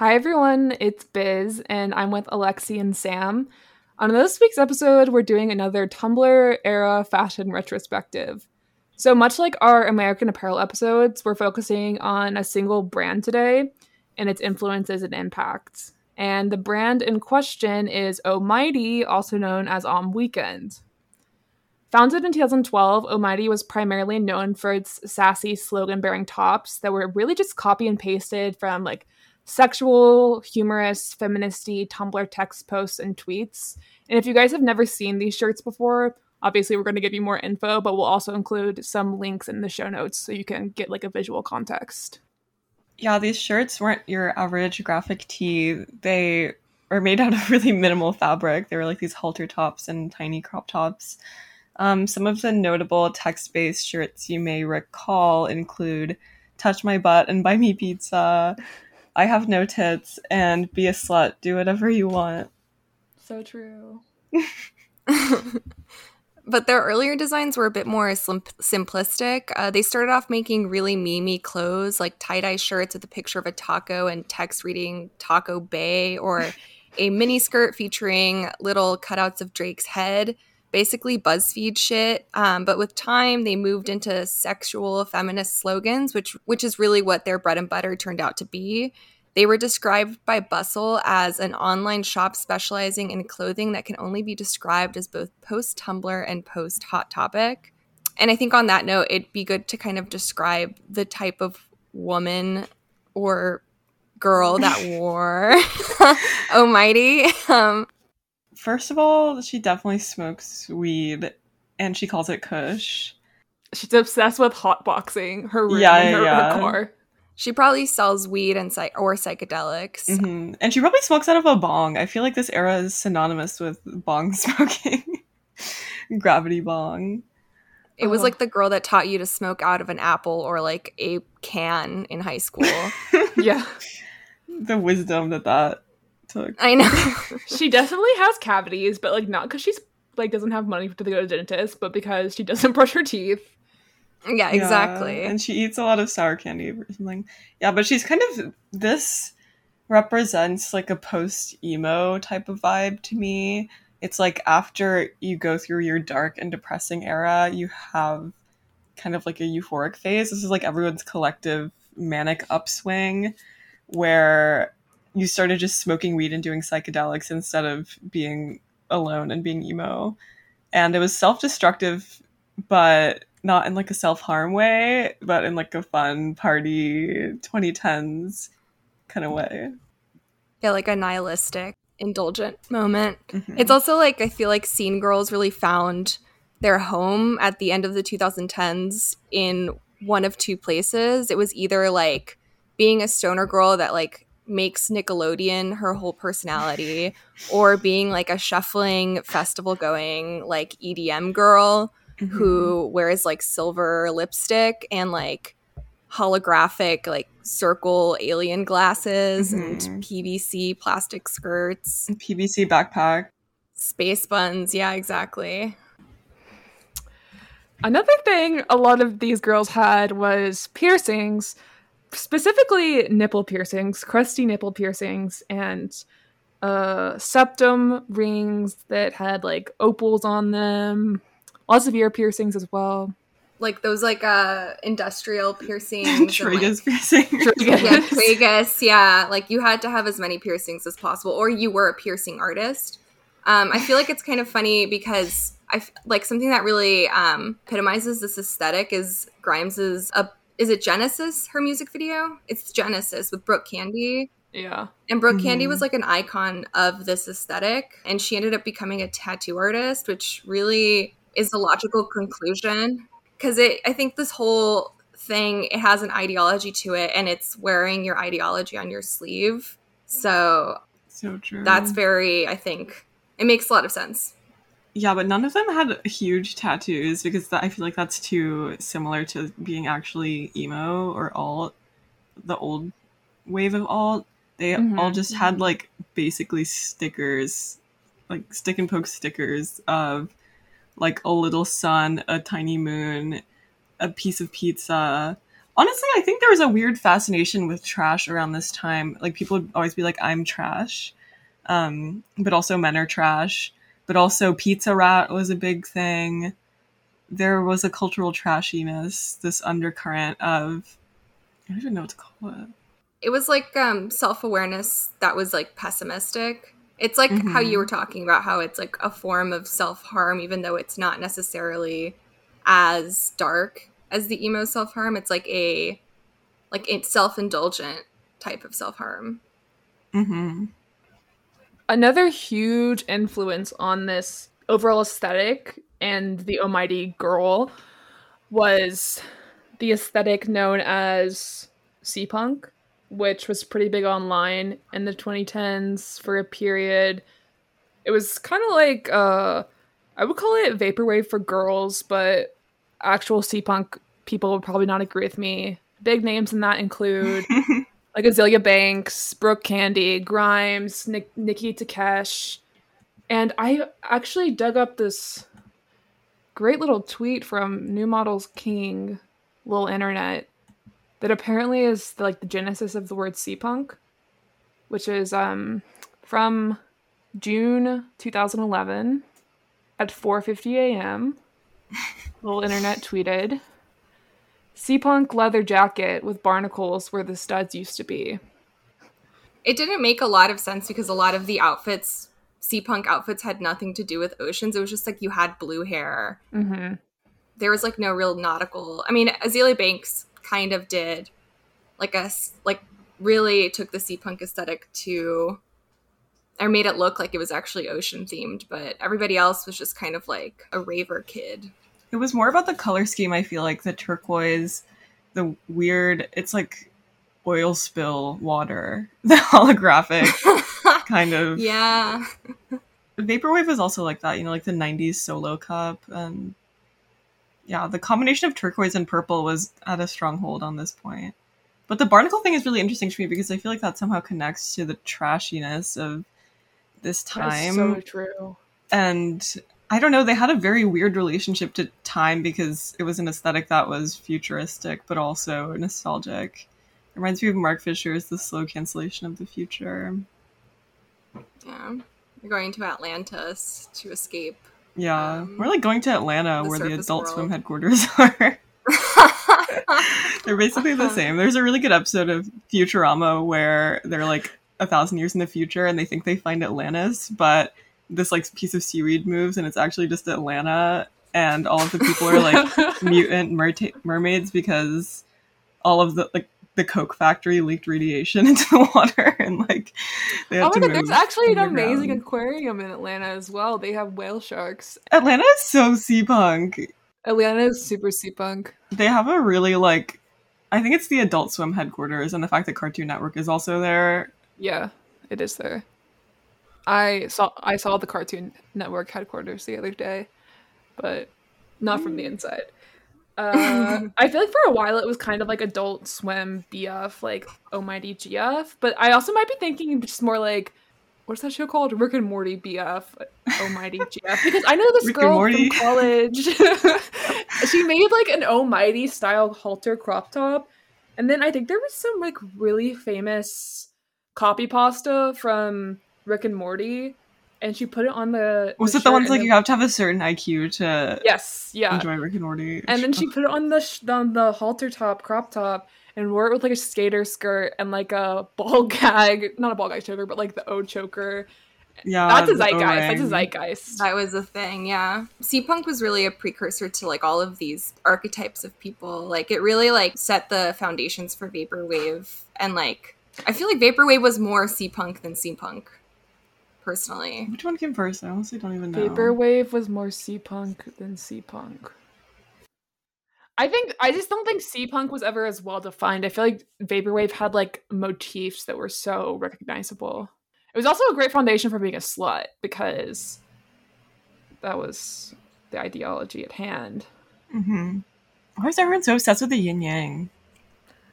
Hi everyone, it's Biz, and I'm with Alexi and Sam. On this week's episode, we're doing another Tumblr-era fashion retrospective. So much like our American Apparel episodes, we're focusing on a single brand today and its influences and impacts. And the brand in question is Omighty, also known as Weekend. Founded in 2012, Omighty was primarily known for its sassy slogan-bearing tops that were really just copy and pasted from like sexual, humorous, feministy Tumblr text posts and tweets. And if you guys have never seen these shirts before, obviously we're going to give you more info, but we'll also include some links in the show notes so you can get like a visual context. Yeah, these shirts weren't your average graphic tee. They were made out of really minimal fabric. They were like these halter tops and tiny crop tops. Some of the notable text-based shirts you may recall include Touch My Butt and Buy Me Pizza, I Have No Tits, and Be a Slut, Do Whatever You Want. So true. But their earlier designs were a bit more simplistic. They started off making really memey clothes, like tie-dye shirts with a picture of a taco and text reading Taco Bay, or a miniskirt featuring little cutouts of Drake's head. Basically BuzzFeed shit. But with time, they moved into sexual feminist slogans, which is really what their bread and butter turned out to be. They were described by Bustle as an online shop specializing in clothing that can only be described as both post-Tumblr and post-Hot Topic. And I think on that note, it'd be good to kind of describe the type of woman or girl that wore Omighty. First of all, she definitely smokes weed, and she calls it kush. She's obsessed with hotboxing, her room, her car. She probably sells weed and or psychedelics. Mm-hmm. And she probably smokes out of a bong. I feel like this era is synonymous with bong smoking. Gravity bong. It was like the girl that taught you to smoke out of an apple or like a can in high school. Yeah. The wisdom that took. I know. She definitely has cavities, but like not because she's like doesn't have money to go to the dentist, but because she doesn't brush her teeth. Yeah, exactly. And she eats a lot of sour candy or something. Yeah, but she's kind of, this represents like a post-emo type of vibe to me. It's like after you go through your dark and depressing era, you have kind of like a euphoric phase. This is like everyone's collective manic upswing where you started just smoking weed and doing psychedelics instead of being alone and being emo. And it was self-destructive, but not in like a self-harm way, but in like a fun party 2010s kind of way. Yeah, like a nihilistic, indulgent moment. Mm-hmm. It's also like I feel like teen girls really found their home at the end of the 2010s in one of two places. It was either like being a stoner girl that like makes Nickelodeon her whole personality, or being like a shuffling, festival-going like EDM girl who wears like silver lipstick and like holographic like circle alien glasses and PVC plastic skirts. And PVC backpack. Space buns. Yeah, exactly. Another thing a lot of these girls had was piercings, specifically nipple piercings, crusty nipple piercings, and septum rings that had like opals on them. Lots of ear piercings as well. Like those like industrial piercings. Tragus piercings. Yeah, tragus. Yeah. Like you had to have as many piercings as possible or you were a piercing artist. I feel like it's kind of funny because like something that really epitomizes this aesthetic is Grimes's, is it Genesis, her music video? It's Genesis with Brooke Candy. Yeah. And Brooke Candy was like an icon of this aesthetic. And she ended up becoming a tattoo artist, which really is the logical conclusion because I think this whole thing, it has an ideology to it and it's wearing your ideology on your sleeve. So true. That's very, I think it makes a lot of sense. Yeah, but none of them had huge tattoos because I feel like that's too similar to being actually emo or alt, the old wave of alt. They all just had like basically stickers, like stick and poke stickers of like a little sun, a tiny moon, a piece of pizza, Honestly, I think there was a weird fascination with trash around this time. Like, people would always be like, I'm trash. But also men are trash. But also Pizza Rat was a big thing. There was a cultural trashiness, this undercurrent of, I don't even know what to call it. It was like self-awareness that was like pessimistic. It's like how you were talking about how it's like a form of self-harm, even though it's not necessarily as dark as the emo self-harm. It's like a self-indulgent type of self-harm. Mm-hmm. Another huge influence on this overall aesthetic and the Omighty girl was the aesthetic known as C-punk, which was pretty big online in the 2010s for a period. It was kind of like, I would call it vaporwave for girls, but actual C-punk people would probably not agree with me. Big names in that include like Azealia Banks, Brooke Candy, Grimes, Nikki Takesh. And I actually dug up this great little tweet from New Models King, Little Internet, that apparently is like the genesis of the word C-punk, which is from June 2011 at 4:50 a.m. Little Internet tweeted, "C-punk leather jacket with barnacles where the studs used to be." It didn't make a lot of sense because a lot of the outfits, C-punk outfits, had nothing to do with oceans. It was just like you had blue hair. Mm-hmm. There was like no real nautical. I mean, Azealia Banks kind of did like really took the C-punk aesthetic to, or made it look like it was actually ocean themed, but everybody else was just kind of like a raver kid. It was more about the color scheme, I feel like, the turquoise, the weird, it's like oil spill water, the holographic kind of. Yeah. Vaporwave was also like that, you know, like the 90s Solo Cup and... Yeah, the combination of turquoise and purple was at a stronghold on this point. But the barnacle thing is really interesting to me because I feel like that somehow connects to the trashiness of this time. That's so true. And I don't know, they had a very weird relationship to time because it was an aesthetic that was futuristic, but also nostalgic. It reminds me of Mark Fisher's The Slow Cancellation of the Future. Yeah, you're going to Atlantis to escape. Yeah, we're like going to Atlanta where the Adult Swim headquarters are. They're basically the same. There's a really good episode of Futurama where they're like 1,000 years in the future and they think they find Atlantis, but this like piece of seaweed moves and it's actually just Atlanta, and all of the people are like mutant mermaids because all of the Coke factory leaked radiation into the water, and like they had to move. There's actually an amazing aquarium in Atlanta as well. They have whale sharks. Atlanta is so C-punk. Atlanta is super C-punk. They have a really like, I think it's the Adult Swim headquarters, and the fact that Cartoon Network is also there. Yeah, it is there. I saw the Cartoon Network headquarters the other day, but not from the inside. I feel like for a while it was kind of like Adult Swim BF, like Omighty GF, but I also might be thinking just more like, what's that show called? Rick and Morty BF, Omighty GF, because I know this Rick girl from college, she made like an Omighty style halter crop top, and then I think there was some like really famous copy pasta from Rick and Morty. And she put it on the... Was it the ones like you have to have a certain IQ to... Yes, yeah. Enjoy Rick and Morty. And then she put it on the halter top, crop top, and wore it with like a skater skirt and like a ball gag. Not a ball gag choker, but like the O choker. Yeah. That's a zeitgeist. That's a zeitgeist. That was a thing, yeah. C-punk was really a precursor to like all of these archetypes of people. Like it really like set the foundations for vaporwave. And like, I feel like vaporwave was more C-punk than C-punk. Personally. Which one came first? I honestly don't even know. Vaporwave was more C-punk than C-punk. I just don't think C-punk was ever as well defined. I feel like vaporwave had like motifs that were so recognizable. It was also a great foundation for being a slut because that was the ideology at hand. Mm-hmm. Why is everyone so obsessed with the yin yang?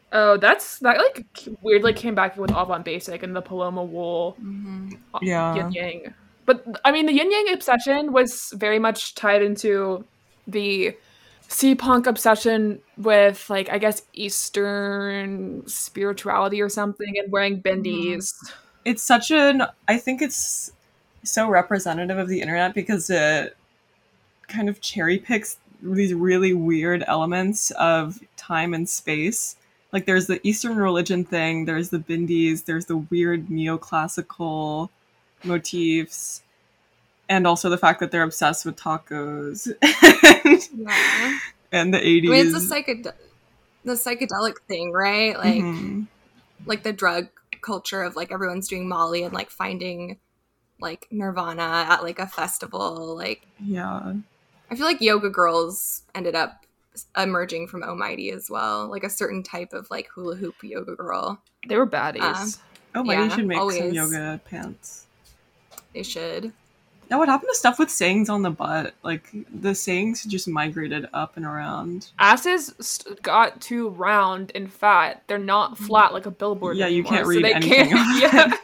Oh, that like weirdly came back with Au Bon Basic and the Paloma Wool. Mm-hmm. Yeah. Yin Yang. But I mean, the Yin Yang obsession was very much tied into the C-punk obsession with, like, I guess Eastern spirituality or something, and wearing bindis. It's such an... I think it's so representative of the internet because it kind of cherry picks these really weird elements of time and space. Like, there's the Eastern religion thing, there's the bindis, there's the weird neoclassical motifs, and also the fact that they're obsessed with tacos and the 80s. I mean, it's the psychedelic thing, right? Like, like the drug culture of, like, everyone's doing Molly and, like, finding, like, Nirvana at, like, a festival. Like, yeah, I feel like Yoga Girls ended up emerging from Omighty as well. Like, a certain type of, like, hula hoop yoga girl. They were baddies. Omighty should make some yoga pants. They should. Now, what happened to stuff with sayings on the butt? Like, the sayings just migrated up and around. Asses got too round and fat. They're not flat like a billboard anymore. Yeah, you can't read anything on it.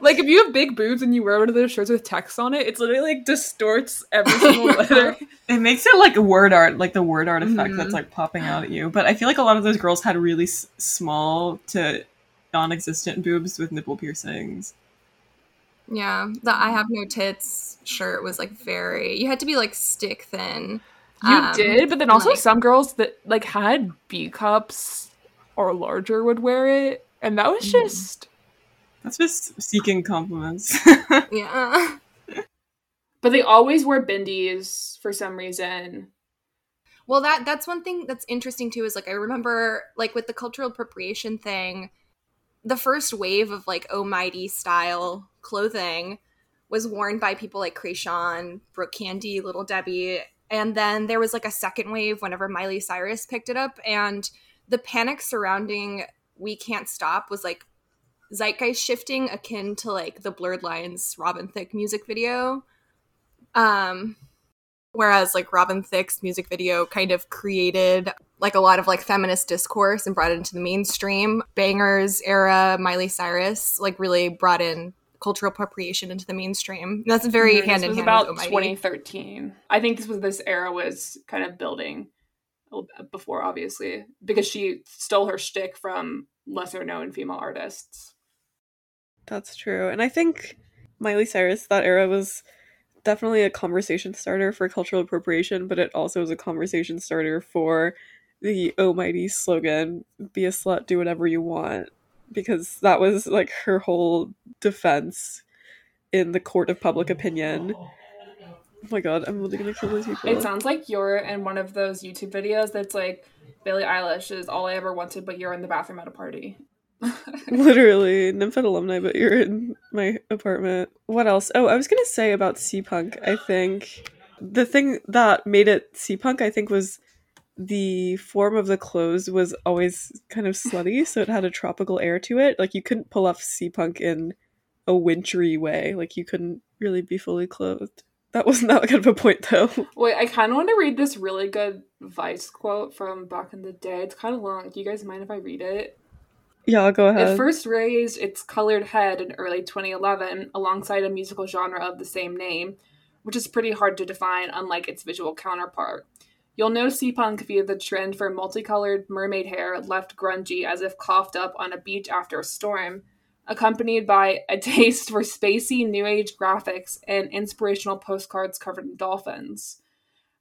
Like, if you have big boobs and you wear one of those shirts with text on it, it's literally, like, distorts every single letter. It makes it like word art, like the word art effect that's, like, popping out at you. But I feel like a lot of those girls had really small to non-existent boobs with nipple piercings. Yeah, the I have no tits shirt was, like, very... You had to be, like, stick thin. You did, but then also, like, some girls that, like, had B cups or larger would wear it, and that was just... That's just seeking compliments. Yeah. But they always wear bindis for some reason. Well, that's one thing that's interesting, too, is, like, I remember, like, with the cultural appropriation thing, the first wave of, like, Omighty style clothing was worn by people like Kreayshawn, Brooke Candy, Little Debbie. And then there was, like, a second wave whenever Miley Cyrus picked it up. And the panic surrounding We Can't Stop was, like, zeitgeist shifting akin to, like, the Blurred Lines Robin Thicke music video, whereas, like, Robin Thicke's music video kind of created, like, a lot of, like, feminist discourse and brought it into the mainstream. Bangers era Miley Cyrus, like, really brought in cultural appropriation into the mainstream. And that's very hand in hand. This was about 2013. I think this era was kind of building before, obviously, because she stole her shtick from lesser known female artists. That's true. And I think Miley Cyrus, that era, was definitely a conversation starter for cultural appropriation, but it also was a conversation starter for the Omighty slogan, be a slut, do whatever you want, because that was, like, her whole defense in the court of public opinion. Oh my god, I'm really gonna kill those people. It sounds like you're in one of those YouTube videos that's like, Billie Eilish is all I ever wanted, but you're in the bathroom at a party. Literally, Nymphet alumni, but you're in my apartment. What else? Oh, I was gonna say about C-Punk, I think. The thing that made it C-Punk, I think, was the form of the clothes was always kind of slutty, so it had a tropical air to it. Like, you couldn't pull off C-Punk in a wintry way. Like, you couldn't really be fully clothed. That wasn't that good of a point, though. Wait, I kind of want to read this really good Vice quote from back in the day. It's kind of long. Do you guys mind if I read it? Yeah, I'll go ahead. It first raised its colored head in early 2011 alongside a musical genre of the same name, which is pretty hard to define, unlike its visual counterpart. You'll know C-Punk via the trend for multicolored mermaid hair left grungy as if coughed up on a beach after a storm, accompanied by a taste for spacey New Age graphics and inspirational postcards covered in dolphins.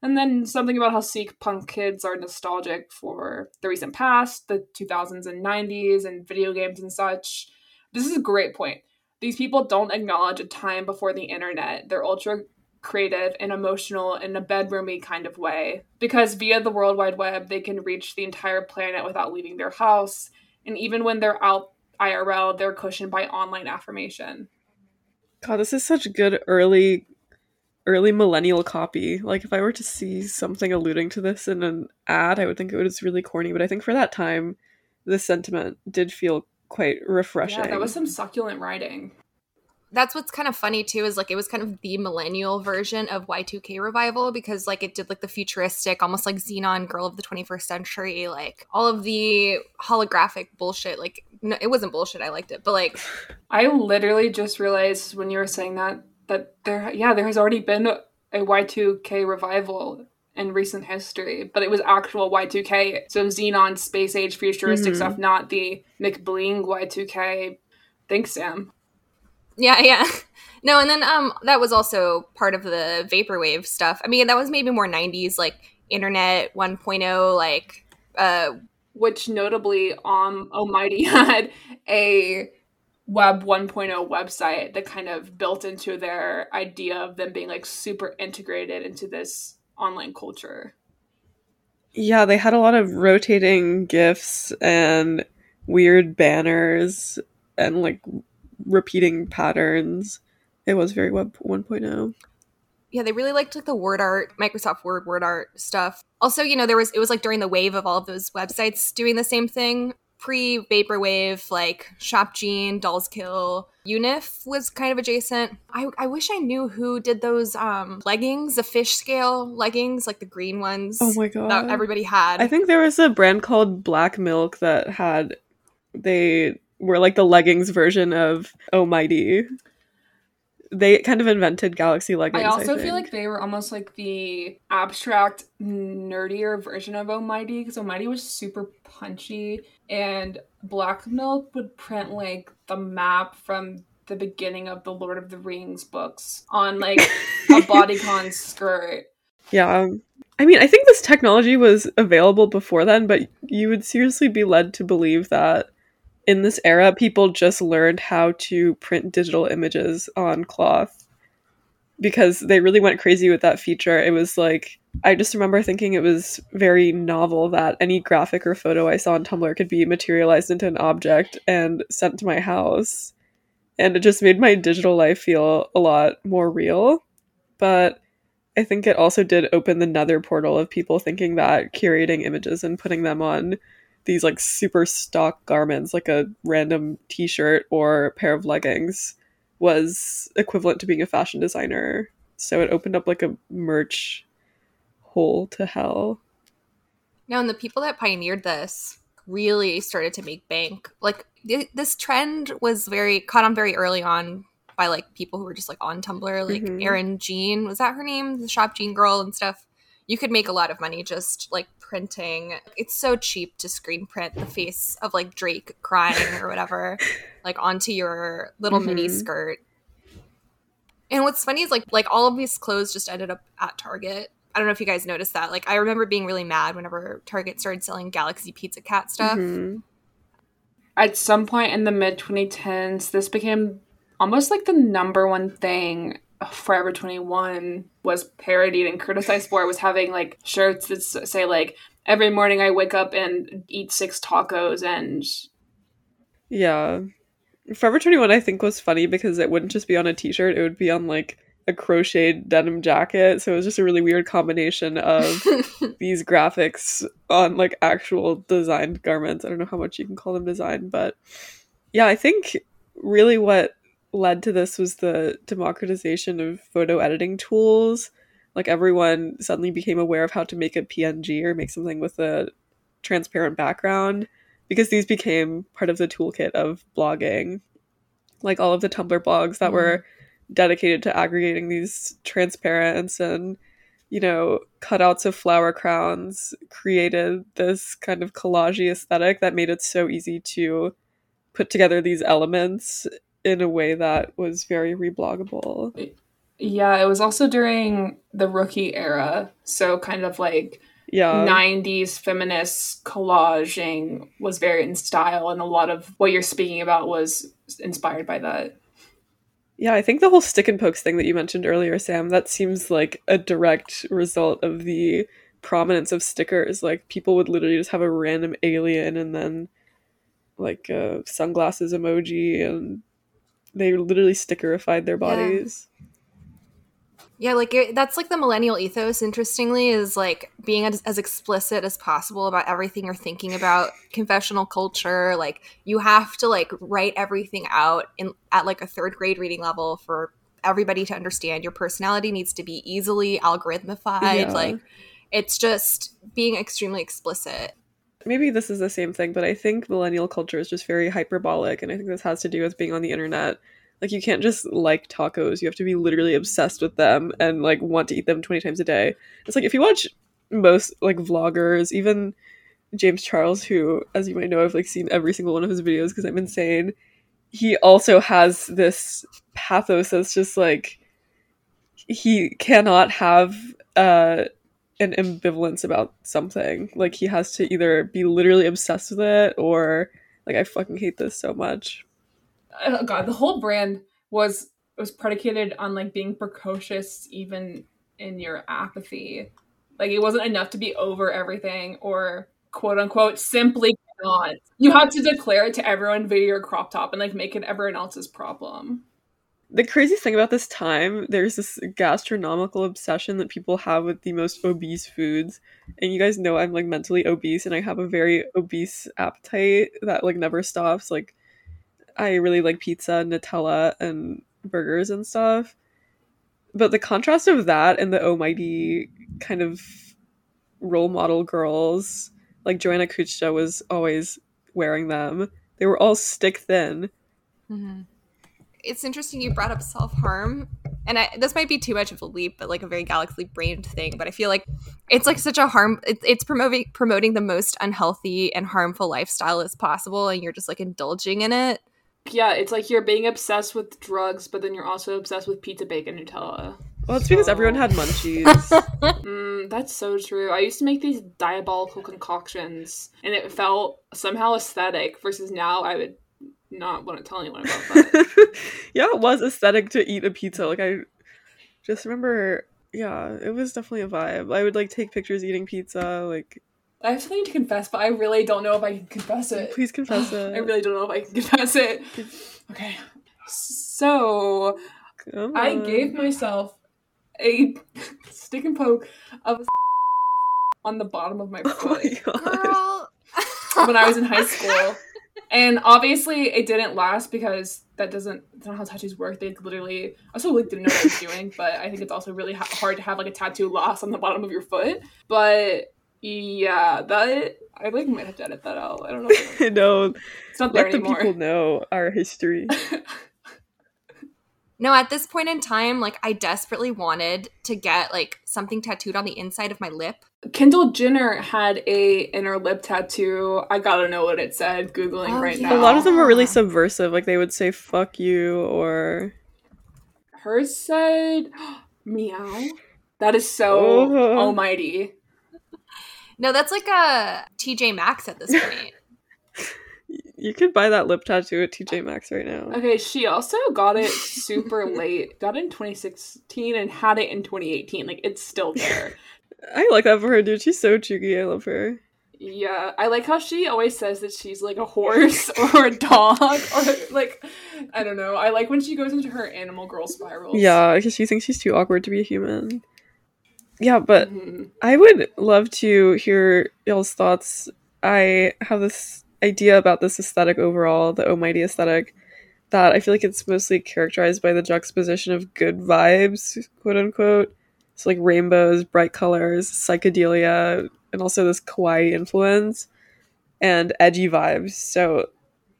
And then something about how C-Punk kids are nostalgic for the recent past, the 2000s and 90s, and video games and such. This is a great point. These people don't acknowledge a time before the internet. They're ultra creative and emotional in a bedroomy kind of way, because via the World Wide Web, they can reach the entire planet without leaving their house. And even when they're out IRL, they're cushioned by online affirmation. God, this is such good early millennial copy. Like, if I were to see something alluding to this in an ad, I would think it was really corny, but I think for that time, the sentiment did feel quite refreshing. Yeah, that was some succulent writing. That's what's kind of funny, too, is, like, it was kind of the millennial version of Y2K revival, because, like, it did, like, the futuristic, almost like Xenon Girl of the 21st Century, like, all of the holographic bullshit. Like, no, it wasn't bullshit. I liked it. But, like... I literally just realized when you were saying that there has already been a Y2K revival in recent history, but it was actual Y2K. So xenon, space age, futuristic stuff, not the McBling Y2K. Thanks, Sam. Yeah. No, and then that was also part of the vaporwave stuff. I mean, that was maybe more 90s, like internet 1.0, like... Which notably, Omighty had a web 1.0 website that kind of built into their idea of them being like super integrated into this online culture. Yeah, they had a lot of rotating GIFs and weird banners and like repeating patterns. It was very web 1.0. Yeah, they really liked like the word art, Microsoft word art stuff. Also, you know, it was like during the wave of all of those websites doing the same thing. Pre-Vaporwave, like Shop Gene, Dolls Kill, UNIF was kind of adjacent. I wish I knew who did those leggings, the fish scale leggings, like the green ones. Oh my god. That everybody had. I think there was a brand called Black Milk that had, they were like the leggings version of Omighty. They kind of invented Galaxy leggings. I feel like they were almost like the abstract, nerdier version of Omighty, because Omighty was super punchy, and Black Milk would print like the map from the beginning of the Lord of the Rings books on like a bodycon skirt. Yeah. I mean, I think this technology was available before then, but you would seriously be led to believe that in this era, people just learned how to print digital images on cloth because they really went crazy with that feature. It was like, I just remember thinking it was very novel that any graphic or photo I saw on Tumblr could be materialized into an object and sent to my house. And it just made my digital life feel a lot more real. But I think it also did open another portal of people thinking that curating images and putting them on these like super stock garments, like a random t-shirt or a pair of leggings, was equivalent to being a fashion designer. So it opened up like a merch hole to hell. No, and the people that pioneered this really started to make bank. Like this trend was caught on very early on by like people who were just like on Tumblr, like Erin Jean, was that her name? The Shop Jean girl and stuff. You could make a lot of money just like printing. It's so cheap to screen print the face of like Drake crying or whatever, like onto your little mini skirt. And what's funny is like all of these clothes just ended up at Target. I don't know if you guys noticed that. Like I remember being really mad whenever Target started selling Galaxy Pizza Cat stuff. At some point in the mid 2010s, this became almost like the number one thing Forever 21 was parodied and criticized for. It was having like shirts that say like, every morning I wake up and eat 6 tacos. And yeah, Forever 21 I think was funny because it wouldn't just be on a t-shirt, it would be on like a crocheted denim jacket. So it was just a really weird combination of these graphics on like actual designed garments. I don't know how much you can call them design, but yeah, I think really what led to this was the democratization of photo editing tools. Like everyone suddenly became aware of how to make a PNG or make something with a transparent background, because these became part of the toolkit of blogging. Like all of the Tumblr blogs that were dedicated to aggregating these transparents and, you know, cutouts of flower crowns created this kind of collage aesthetic that made it so easy to put together these elements in a way that was very rebloggable. Yeah, it was also during the Rookie era. So kind of like 90s feminist collaging was very in style, and a lot of what you're speaking about was inspired by that. Yeah, I think the whole stick and pokes thing that you mentioned earlier, Sam, that seems like a direct result of the prominence of stickers. Like people would literally just have a random alien and then like a sunglasses emoji, and they literally stickerified their bodies. Yeah, like that's like the millennial ethos, interestingly, is like being as explicit as possible about everything you're thinking about. Confessional culture, like you have to like write everything out at like a 3rd grade reading level for everybody to understand. Your personality needs to be easily algorithmified. Yeah. Like it's just being extremely explicit. Maybe this is the same thing, but I think millennial culture is just very hyperbolic, and I think this has to do with being on the internet. Like, you can't just like tacos. You have to be literally obsessed with them and, like, want to eat them 20 times a day. It's like, if you watch most like vloggers, even James Charles, who, as you might know, I've like seen every single one of his videos because I'm insane. He also has this pathos that's just like, he cannot have an ambivalence about something. Like, he has to either be literally obsessed with it or like, I fucking hate this so much. Oh god, the whole brand was predicated on like being precocious even in your apathy. Like, it wasn't enough to be over everything or quote unquote simply not. You had to declare it to everyone via your crop top and like make it everyone else's problem. The craziest thing about this time, there's this gastronomical obsession that people have with the most obese foods. And you guys know I'm like mentally obese and I have a very obese appetite that like never stops. Like, I really like pizza, Nutella, and burgers and stuff. But the contrast of that and the Omighty kind of role model girls, like Joanna Kuchta was always wearing them. They were all stick thin. Mm-hmm. It's interesting you brought up self-harm, and this might be too much of a leap, but like a very galaxy-brained thing, but I feel like it's like such a harm, it's promoting the most unhealthy and harmful lifestyle as possible, and you're just like indulging in it. Yeah, it's like you're being obsessed with drugs, but then you're also obsessed with pizza, bacon, Nutella. Well, it's because everyone had munchies. That's so true. I used to make these diabolical concoctions, and it felt somehow aesthetic, versus now I would not want to tell anyone about that. Yeah, it was aesthetic to eat a pizza. Like, I just remember, yeah, it was definitely a vibe. I would, like, take pictures eating pizza, like... I have something to confess, but I really don't know if I can confess it. Please confess it. I really don't know if I can confess it. Okay. So, I gave myself a stick and poke of on the bottom of my belly. Oh my God. When I was in high school. And obviously it didn't last because that's not how tattoos work. They literally, I also like didn't know what I was doing, but I think it's also really hard to have like a tattoo loss on the bottom of your foot. But yeah, that, I like might have to edit that out. I don't know. No, it's not there let anymore. The people know our history. No, at this point in time, like, I desperately wanted to get, like, something tattooed on the inside of my lip. Kendall Jenner had a inner lip tattoo. I gotta know what it said. Googling now. A lot of them were really subversive. Like, they would say, fuck you, or... Hers said, meow. That is so Omighty. No, that's like a TJ Maxx at this point. You could buy that lip tattoo at TJ Maxx right now. Okay, she also got it super late. Got it in 2016 and had it in 2018. Like, it's still there. I like that for her, dude. She's so cheeky. I love her. Yeah, I like how she always says that she's like a horse or a dog or like, I don't know. I like when she goes into her animal girl spirals. Yeah, because she thinks she's too awkward to be a human. Yeah, but I would love to hear y'all's thoughts. I have this idea about this aesthetic overall, the Omighty aesthetic, that I feel like it's mostly characterized by the juxtaposition of good vibes, quote unquote. So like rainbows, bright colors, psychedelia, and also this kawaii influence and edgy vibes. So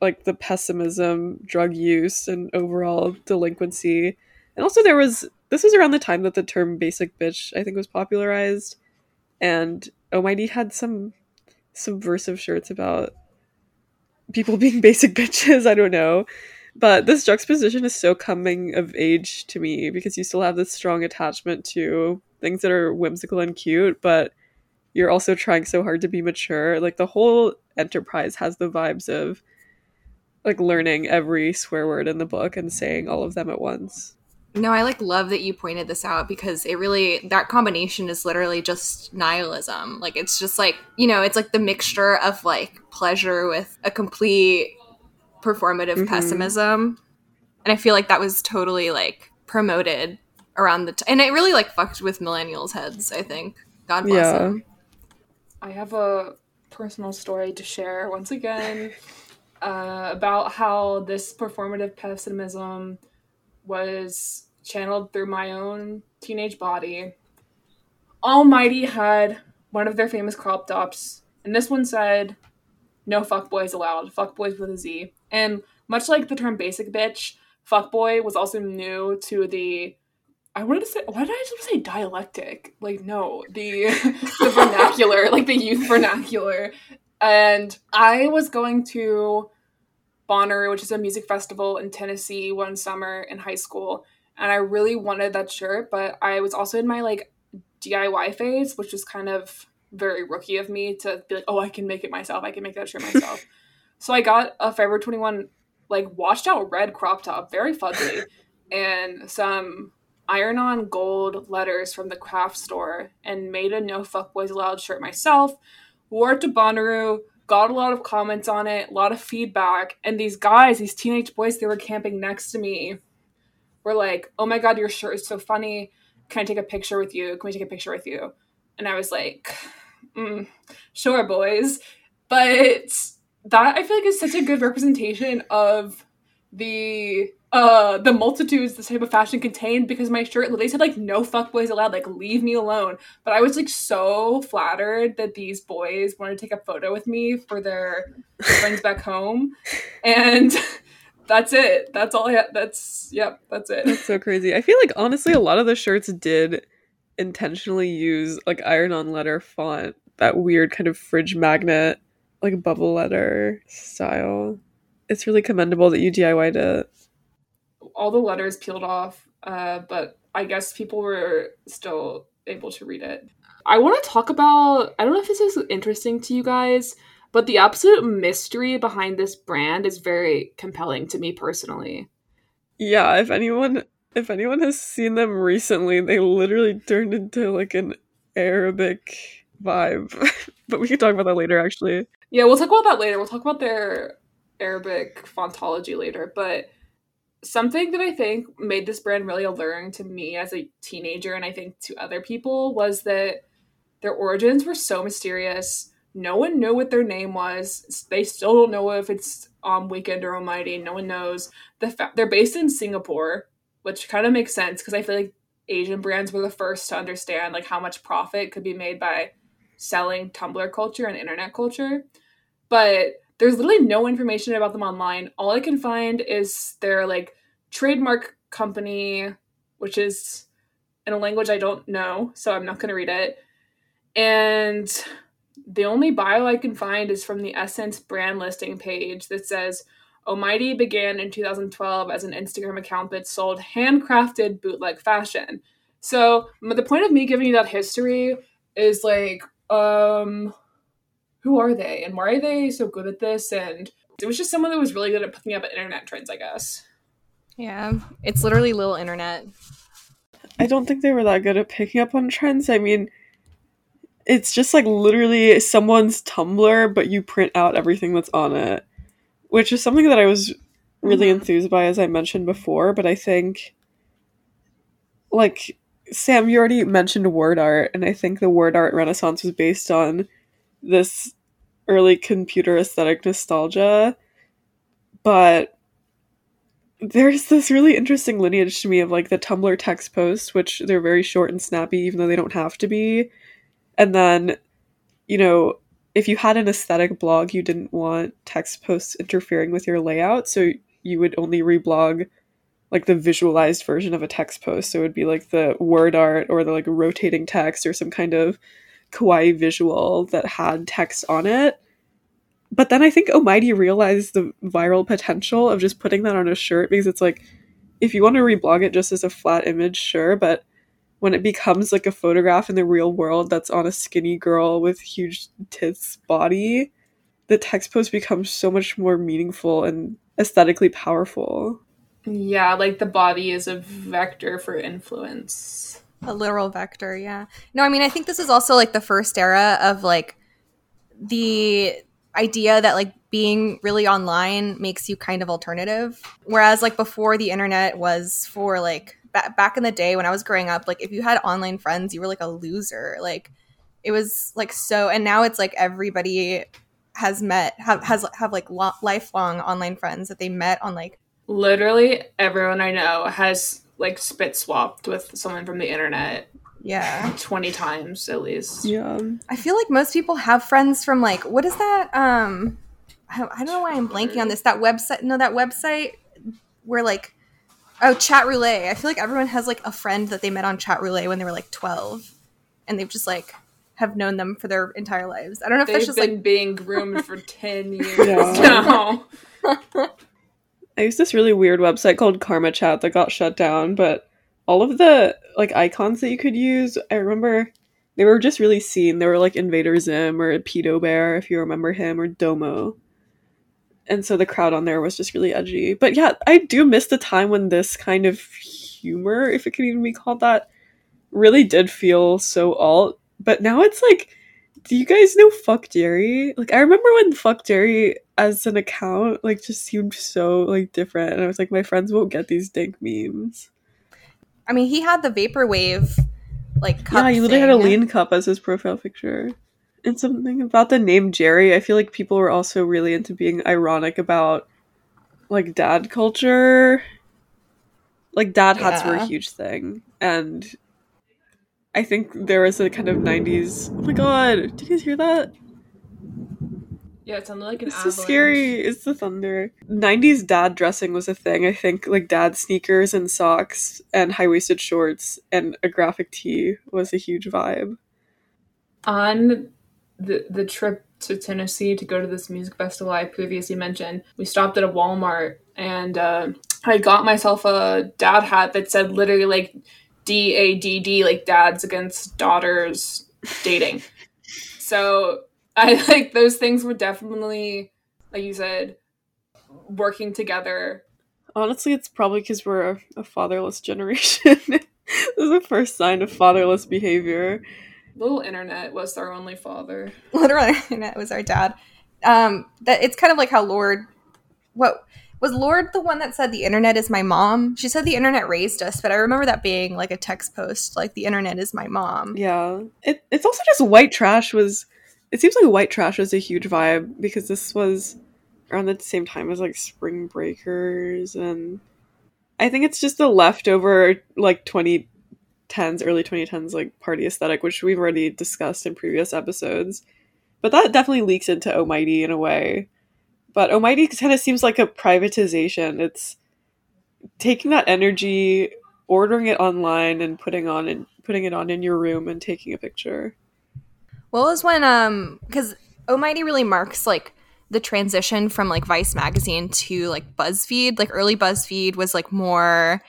like the pessimism, drug use, and overall delinquency. And also this was around the time that the term basic bitch, I think, was popularized. And Omighty had some subversive shirts about people being basic bitches, I don't know. But this juxtaposition is so coming of age to me, because you still have this strong attachment to things that are whimsical and cute, but you're also trying so hard to be mature. Like, the whole enterprise has the vibes of like learning every swear word in the book and saying all of them at once. No, I like love that you pointed this out, because it really, that combination is literally just nihilism. Like, it's just like, you know, it's like the mixture of like pleasure with a complete performative pessimism. And I feel like that was totally like promoted around and it really like fucked with millennials' heads, I think. God bless them. I have a personal story to share once again about how this performative pessimism was channeled through my own teenage body. Omighty had one of their famous crop tops, and this one said, "No fuckboys allowed. Fuckboys with a Z." And much like the term basic bitch, fuckboy was also new to the I wanted to say, why did I just say dialectic? Like, no, the vernacular, like the youth vernacular. And I was going to Bonnaroo, which is a music festival in Tennessee, one summer in high school. And I really wanted that shirt, but I was also in my like DIY phase, which was kind of very rookie of me to be like, oh, I can make it myself. I can make that shirt myself. So I got a Forever 21 like washed out red crop top, very fuzzy, and some iron on gold letters from the craft store, and made a No Fuckboys Allowed shirt myself. Wore it to Bonnaroo, got a lot of comments on it, a lot of feedback, and these guys, these teenage boys, they were camping next to me, were like, oh my god, your shirt is so funny, can I take a picture with you, can we take a picture with you? And I was like, sure boys. But that I feel like is such a good representation of the multitudes this type of fashion contained, because my shirt literally said like no fuckboys allowed, like leave me alone. But I was like so flattered that these boys wanted to take a photo with me for their friends back home. And that's it. That's all I had. That's it. That's so crazy. I feel like honestly a lot of the shirts did intentionally use like iron-on letter font, that weird kind of fridge magnet like bubble letter style. It's really commendable that you DIY'd it. All the letters peeled off, but I guess people were still able to read it. I want to talk about, I don't know if this is interesting to you guys, but the absolute mystery behind this brand is very compelling to me personally. Yeah, if anyone has seen them recently, they literally turned into like an Arabic vibe. But we could talk about that later, actually. Yeah, we'll talk about that later. We'll talk about their Arabic fontology later. But something that I think made this brand really alluring to me as a teenager, and I think to other people, was that their origins were so mysterious. No one knew what their name was. They still don't know if it's Weekend or Omighty. No one knows. They're based in Singapore, which kind of makes sense because I feel like Asian brands were the first to understand like how much profit could be made by selling Tumblr culture and internet culture. But there's literally no information about them online. All I can find is their like trademark company, which is in a language I don't know, so I'm not going to read it. And the only bio I can find is from the Essence brand listing page that says, Omighty began in 2012 as an Instagram account that sold handcrafted bootleg fashion. So the point of me giving you that history is like, who are they and why are they so good at this? And it was just someone that was really good at picking up at internet trends, I guess. Yeah, it's literally little internet. I don't think they were that good at picking up on trends. I mean, it's just like literally someone's Tumblr, but you print out everything that's on it, which is something that I was really enthused by, as I mentioned before. But I think, like, Sam, you already mentioned word art, and I think the word art renaissance was based on this early computer aesthetic nostalgia. But there's this really interesting lineage to me of like the Tumblr text posts, which they're very short and snappy, even though they don't have to be. And then, you know, if you had an aesthetic blog, you didn't want text posts interfering with your layout, so you would only reblog like the visualized version of a text post. So it would be like the word art or the like rotating text or some kind of kawaii visual that had text on it. But then I think Omighty realized the viral potential of just putting that on a shirt, because it's like, if you want to reblog it just as a flat image, sure, but when it becomes like a photograph in the real world that's on a skinny girl with huge tits body, the text post becomes so much more meaningful and aesthetically powerful. Yeah, like the body is a vector for influence. A literal vector, yeah. No, I mean, I think this is also like the first era of like the idea that like being really online makes you kind of alternative. Whereas like before the internet was for like back in the day when I was growing up, like if you had online friends, you were like a loser. Like it was like so, and now it's like everybody has have like lifelong online friends that they met on like. Literally everyone I know has like spit swapped with someone from the internet. Yeah. 20 times at least. Yeah. I feel like most people have friends from like, what is that? I don't know why I'm blanking on this. That website where like Oh, Chat Roulette. I feel like everyone has like a friend that they met on Chat Roulette when they were like 12, and they've just like have known them for their entire lives. I don't know if they've that's just been like being groomed for 10 years. No. I used this really weird website called Karma Chat that got shut down, but all of the like icons that you could use, I remember they were just really seen. They were like Invader Zim or Pedo Bear, if you remember him, or Domo. And so the crowd on there was just really edgy. But yeah, I do miss the time when this kind of humor, if it can even be called that, really did feel so alt. But now it's like, do you guys know Fuck Jerry? Like, I remember when Fuck Jerry as an account, like, just seemed so, like, different. And I was like, my friends won't get these dank memes. I mean, he had the Vaporwave, like, cup Yeah, he literally had a lean cup as his profile picture. And something about the name Jerry, I feel like people were also really into being ironic about, like, dad culture. Like, dad hats were a huge thing. And I think there was a kind of 90s, oh my god, did you guys hear that? Yeah, it sounded like an avalanche. It's so scary. It's the thunder. 90s dad dressing was a thing, I think. Like, dad sneakers and socks and high-waisted shorts and a graphic tee was a huge vibe. On the trip to Tennessee to go to this music festival I previously mentioned, we stopped at a Walmart, and I got myself a dad hat that said literally like DADD, like dads against daughters dating. So I like those things were definitely, like you said, working together. Honestly, it's probably because we're a fatherless generation. This is the first sign of fatherless behavior. Little internet was our only father. Little internet was our dad. That it's kind of like how Lorde, what was Lorde the one that said the internet is my mom? She said the internet raised us, but I remember that being like a text post, like the internet is my mom. Yeah, it's also just white trash was. It seems like white trash was a huge vibe because this was around the same time as like Spring Breakers, and I think it's just the leftover like 2010s, early 2010s, like party aesthetic, which we've already discussed in previous episodes, but that definitely leaks into Omighty in a way. But Omighty kind of seems like a privatization. It's taking that energy, ordering it online, and putting it on in your room and taking a picture. Well, it was when because Omighty really marks like the transition from like Vice magazine to like BuzzFeed. Like early BuzzFeed was like more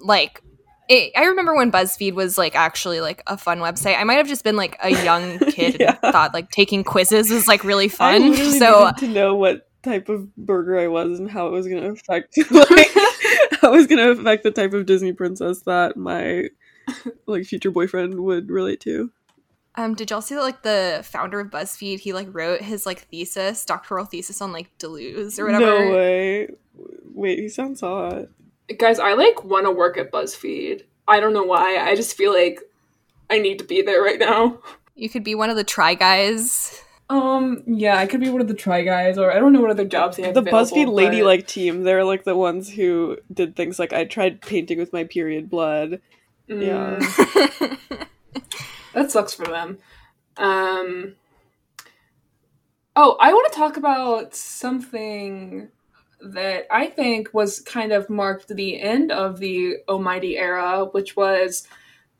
like. I remember when BuzzFeed was, like, actually, like, a fun website. I might have just been, like, a young kid and thought, like, taking quizzes was, like, really fun. I really needed to know what type of burger I was and how it was going to affect, like, how it was going to affect the type of Disney princess that my, like, future boyfriend would relate to. Did y'all see that, like, the founder of BuzzFeed, he, like, wrote his, like, thesis, doctoral thesis on, like, Deleuze or whatever? No way. Wait, he sounds hot. Guys, I, like, want to work at BuzzFeed. I don't know why. I just feel like I need to be there right now. You could be one of the Try Guys. Yeah, I could be one of the Try Guys, or I don't know what other jobs they have available. The BuzzFeed Ladylike team, they're, like, the ones who did things like, I tried painting with my period blood. Mm. Yeah. That sucks for them. Oh, I want to talk about something that I think was kind of marked the end of the Omighty era, which was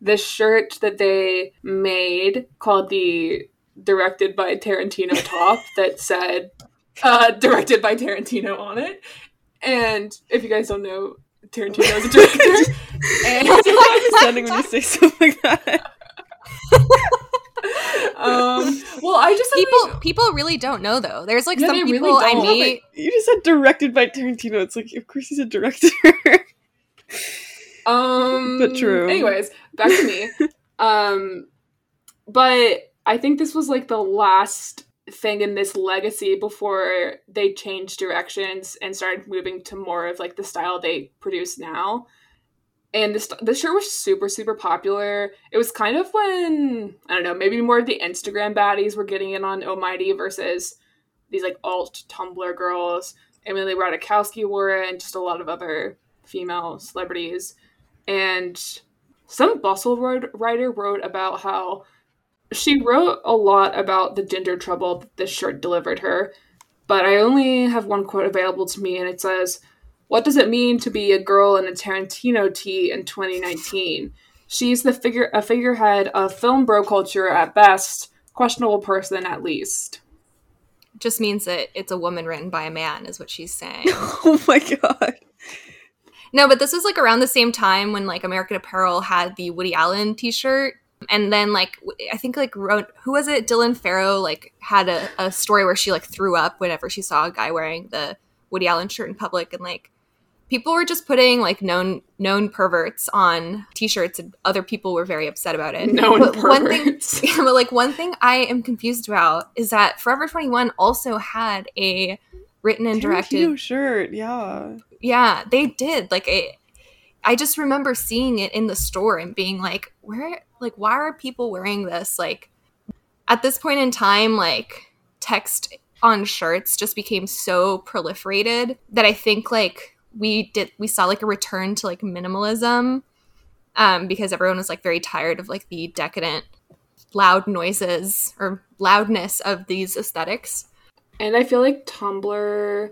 this shirt that they made called the Directed by Tarantino top that said Directed by Tarantino on it. And if you guys don't know, Tarantino is a director. And it's understanding when you say something like that. Well, I just people really don't know though. There's like some people really I meet. You just said directed by Tarantino. It's like, of course he's a director. But true. Anyways, back to me. But I think this was like the last thing in this legacy before they changed directions and started moving to more of like the style they produce now. And this shirt was super, super popular. It was kind of when, I don't know, maybe more of the Instagram baddies were getting in on Omighty versus these, like, alt Tumblr girls. Emily Ratajkowski wore it, and just a lot of other female celebrities. And some Bustle writer wrote about how she wrote a lot about the gender trouble that this shirt delivered her. But I only have one quote available to me, and it says, What does it mean to be a girl in a Tarantino tee in 2019? She's a figurehead of film bro culture at best, questionable person at least. Just means that it's a woman written by a man is what she's saying. Oh my god. No, but this was like around the same time when like American Apparel had the Woody Allen t-shirt. And then like, I think like, who was it? Dylan Farrow like had a story where she like threw up whenever she saw a guy wearing the Woody Allen shirt in public. And like people were just putting like known perverts on t-shirts and other people were very upset about it. One thing I am confused about is that Forever 21 also had a written and directed shirt. Yeah. Yeah, they did. Like I just remember seeing it in the store and being like, where, like, why are people wearing this? Like at this point in time, like text on shirts just became so proliferated that I think like we saw like a return to like minimalism because everyone was like very tired of like the decadent loud noises or loudness of these aesthetics. And I feel like Tumblr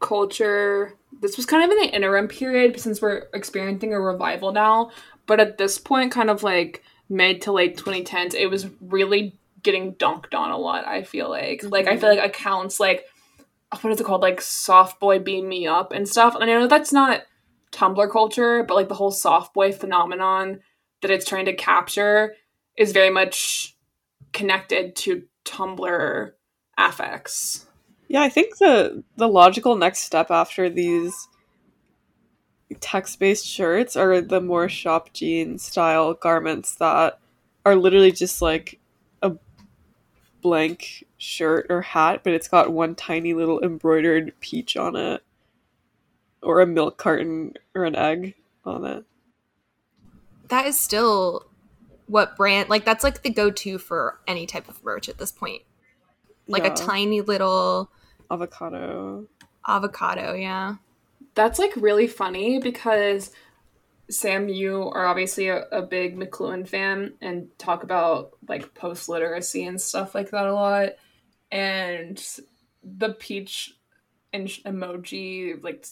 culture, this was kind of in the interim period since we're experiencing a revival now, but at this point kind of like mid to late 2010s, it was really getting dunked on a lot, I feel like. Mm-hmm. Like I feel like accounts like, what is it called, like soft boy beam me up and stuff, and I know that's not Tumblr culture, but like the whole soft boy phenomenon that it's trying to capture is very much connected to Tumblr affects. Yeah, I think the logical next step after these text-based shirts are the more shop jean style garments that are literally just like a blank shirt or hat, but it's got one tiny little embroidered peach on it or a milk carton or an egg on it. That is still what brand, like that's like the go-to for any type of merch at this point. Like yeah. A tiny little... Avocado, yeah. That's, like, really funny because, Sam, you are obviously a big McLuhan fan and talk about, like, post-literacy and stuff like that a lot. And the peach emoji, like,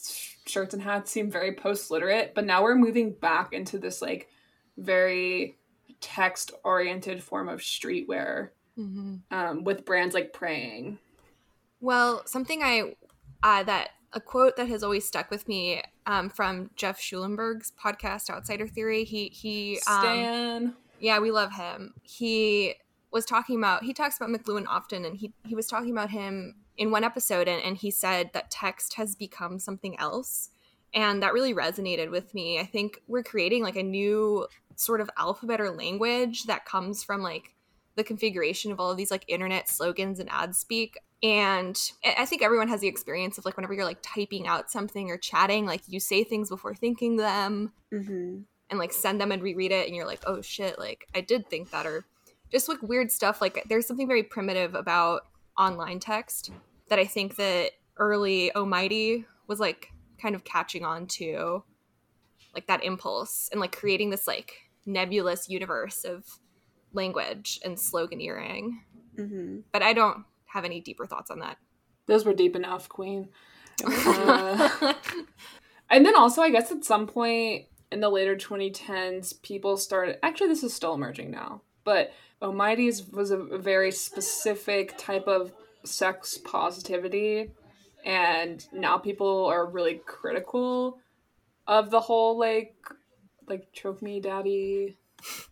shirts and hats seem very post-literate. But now we're moving back into this, like, very text-oriented form of streetwear. Mm-hmm. With brands like Praying. Well, something a quote that has always stuck with me from Jeff Schulenberg's podcast Outsider Theory. He Stan. Yeah, we love him. He talks about McLuhan often, and he was talking about him in one episode, and he said that text has become something else, and that really resonated with me. I think we're creating like a new sort of alphabet or language that comes from like the configuration of all of these like internet slogans and ad speak. And I think everyone has the experience of like whenever you're like typing out something or chatting, like you say things before thinking them, mm-hmm. and like send them and reread it. And you're like, oh shit, like I did think that, or just like weird stuff. Like there's something very primitive about online text that I think that early Omighty was like kind of catching on to, like that impulse and like creating this like nebulous universe of language and sloganeering. Mm-hmm. But I don't have any deeper thoughts on that. Those were deep enough, Queen. And then also I guess at some point in the later 2010s people started, actually this is still emerging now, but Omighty's was a very specific type of sex positivity, and now people are really critical of the whole like choke me daddy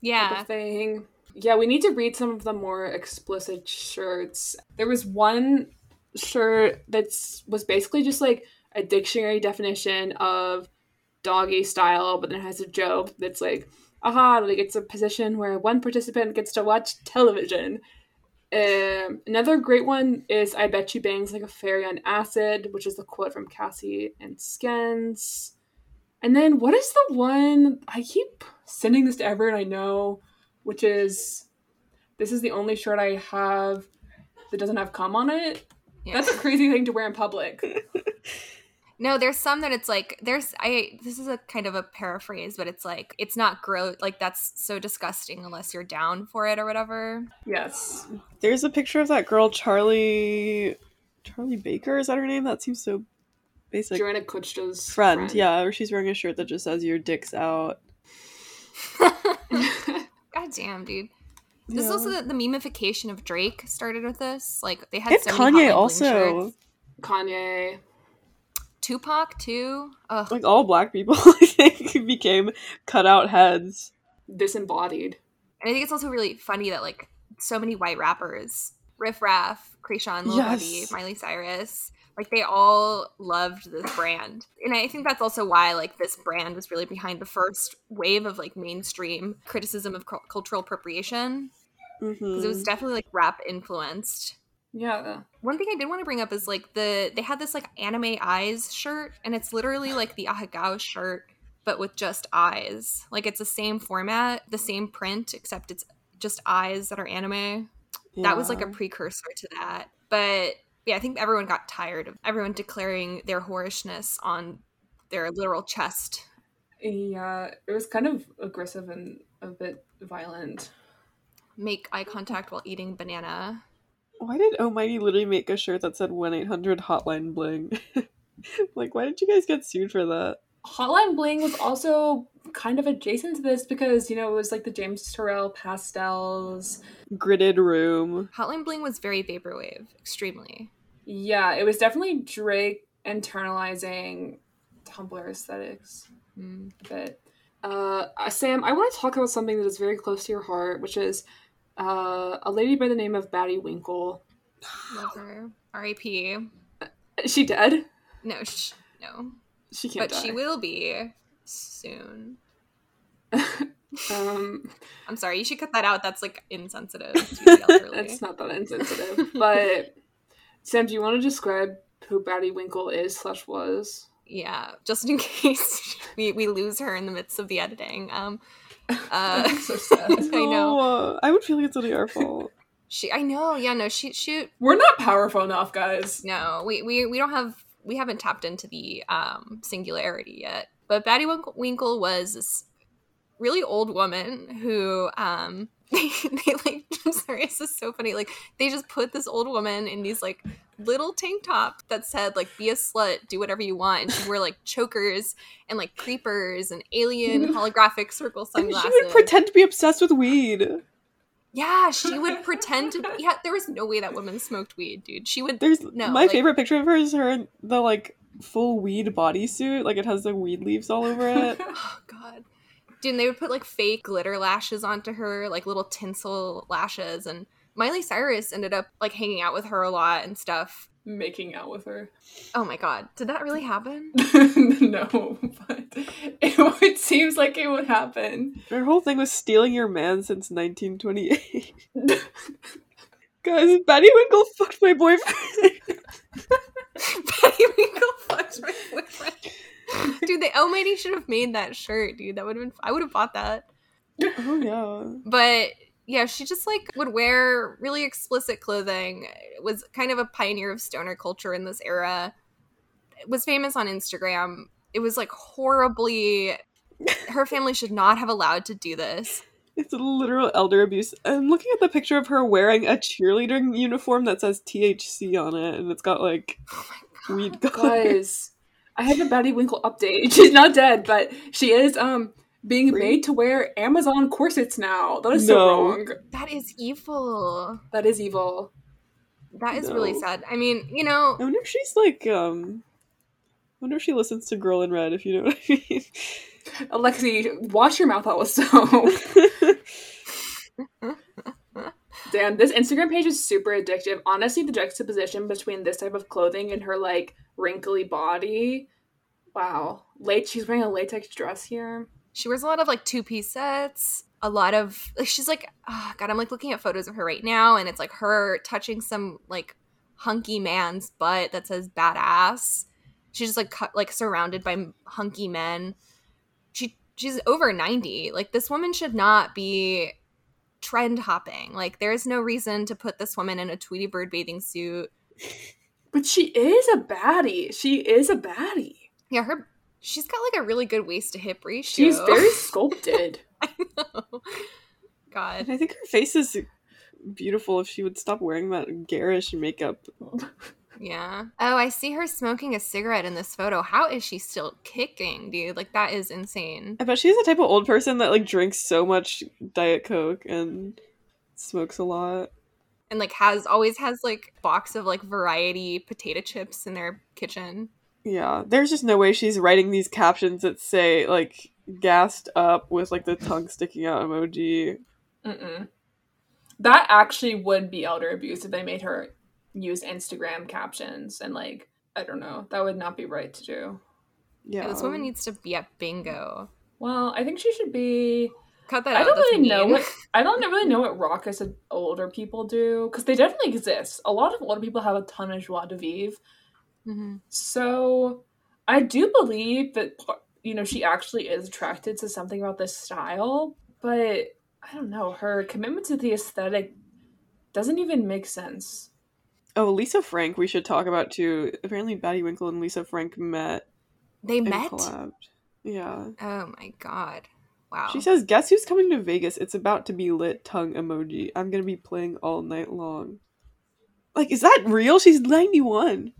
type of thing. Yeah, we need to read some of the more explicit shirts. There was one shirt that was basically just like a dictionary definition of doggy style, but then it has a joke that's like, aha, like it's a position where one participant gets to watch television. Another great one is, I bet you bangs like a fairy on acid, which is the quote from Cassie and Skens. And then what is the one, I keep sending this to everyone I know, which is, this is the only shirt I have that doesn't have cum on it. Yeah. That's a crazy thing to wear in public. No, there's some that it's like, this is a kind of a paraphrase, but it's like, it's not gross, like that's so disgusting unless you're down for it or whatever. Yes. There's a picture of that girl, Charlie Baker, is that her name? That seems so Basic. Joanna Kutchta's friend. Yeah, where she's wearing a shirt that just says "Your dick's out." God damn, dude. This is also the memification of Drake started with this. Like they had so many Kanye also. Shirts. Kanye. Tupac too. Ugh. Like all black people, I think, became cut out heads. Disembodied. And I think it's also really funny that like so many white rappers, Riff Raff, Kreayshawn, Little Debbie, Miley Cyrus, like they all loved this brand. And I think that's also why like this brand was really behind the first wave of like mainstream criticism of cultural appropriation. Because it was definitely like rap influenced. Yeah. One thing I did want to bring up is like they had this like anime eyes shirt, and it's literally like the Ahagao shirt, but with just eyes. Like it's the same format, the same print, except it's just eyes that are anime. Yeah. That was like a precursor to that. But yeah, I think everyone got tired of everyone declaring their whorishness on their literal chest. Yeah, it was kind of aggressive and a bit violent. Make eye contact while eating banana. Why did Omighty literally make a shirt that said 1-800-HOTLINE-BLING? Like, why did you guys get sued for that? Hotline Bling was also kind of adjacent to this because, you know, it was like the James Charles pastels. Gridded room. Hotline Bling was very vaporwave, extremely. Yeah, it was definitely Drake internalizing Tumblr aesthetics a bit. Sam, I want to talk about something that is very close to your heart, which is a lady by the name of Baddie Winkle. Love her. R.I.P. Is she dead? No, no. She can't die. She will be soon. I'm sorry, you should cut that out. That's like insensitive to the elderly. It's not that insensitive. But Sam, do you want to describe who Baddie Winkle is/was? Yeah, just in case we lose her in the midst of the editing. That's so sad. I know. I would feel like it's really our fault. We're not powerful enough, guys. No, we don't have. We haven't tapped into the singularity yet, but Baddie Winkle was this really old woman who they like. I'm sorry, this is so funny. Like they just put this old woman in these like little tank tops that said like "Be a slut, do whatever you want," and she wore like chokers and like creepers and alien holographic circle sunglasses. And she would pretend to be obsessed with weed. Yeah, she would pretend to... Yeah, there was no way that woman smoked weed, dude. She would... favorite picture of her is her in the, like, full weed bodysuit. Like, it has the weed leaves all over it. Oh, God. Dude, and they would put, like, fake glitter lashes onto her, like, little tinsel lashes. And Miley Cyrus ended up, like, hanging out with her a lot and stuff. Making out with her. Oh, my God. Did that really happen? No, but it seems like it would happen. Her whole thing was stealing your man since 1928. Guys, Baddie Winkle fucked my boyfriend. Baddie Winkle fucked my boyfriend. Dude, the Almighty should have made that shirt, dude. That would have been... I would have bought that. Oh, yeah. But... yeah, she just, like, would wear really explicit clothing, was kind of a pioneer of stoner culture in this era, was famous on Instagram. It was, like, horribly... Her family should not have allowed to do this. It's literal elder abuse. I'm looking at the picture of her wearing a cheerleading uniform that says THC on it, and it's got, like, weed color. Guys, I have a Baddie Winkle update. She's not dead, but she is, being made to wear Amazon corsets now. That is so wrong. That is evil. That is evil. That is really sad. I mean, you know... I wonder if she's like, I wonder if she listens to Girl in Red, if you know what I mean. Alexi, wash your mouth out with soap. Damn, this Instagram page is super addictive. Honestly, the juxtaposition between this type of clothing and her, like, wrinkly body. Wow. She's wearing a latex dress here. She wears a lot of, like, two-piece sets, a lot of, like, she's, like, oh, God, I'm, like, looking at photos of her right now, and it's, like, her touching some, like, hunky man's butt that says badass. She's just, like, surrounded by hunky men. She's over 90. Like, this woman should not be trend hopping. Like, there is no reason to put this woman in a Tweety Bird bathing suit. But she is a baddie. She is a baddie. Yeah, she's got, like, a really good waist-to-hip ratio. She's very sculpted. I know. God. And I think her face is beautiful if she would stop wearing that garish makeup. Yeah. Oh, I see her smoking a cigarette in this photo. How is she still kicking, dude? Like, that is insane. I bet she's the type of old person that, like, drinks so much Diet Coke and smokes a lot. And, like, always has, like, box of, like, variety potato chips in their kitchen. Yeah. There's just no way she's writing these captions that say, like, gassed up with, like, the tongue sticking out emoji. Mm-mm. That actually would be elder abuse if they made her use Instagram captions and, like, I don't know. That would not be right to do. Yeah. This woman needs to be at bingo. Well, I think she should be... Cut that out. I don't really know what raucous older people do, because they definitely exist. A lot of older people have a ton of joie de vivre. Mm-hmm. So I do believe that, you know, she actually is attracted to something about this style, but I don't know, her commitment to the aesthetic doesn't even make sense. Oh, Lisa Frank we should talk about too. Apparently Baddie Winkle and Lisa Frank met. They met? Collabed. Yeah. Oh my god. Wow. She says, guess who's coming to Vegas? It's about to be lit, tongue emoji. I'm going to be playing all night long. Like, is that real? She's 91.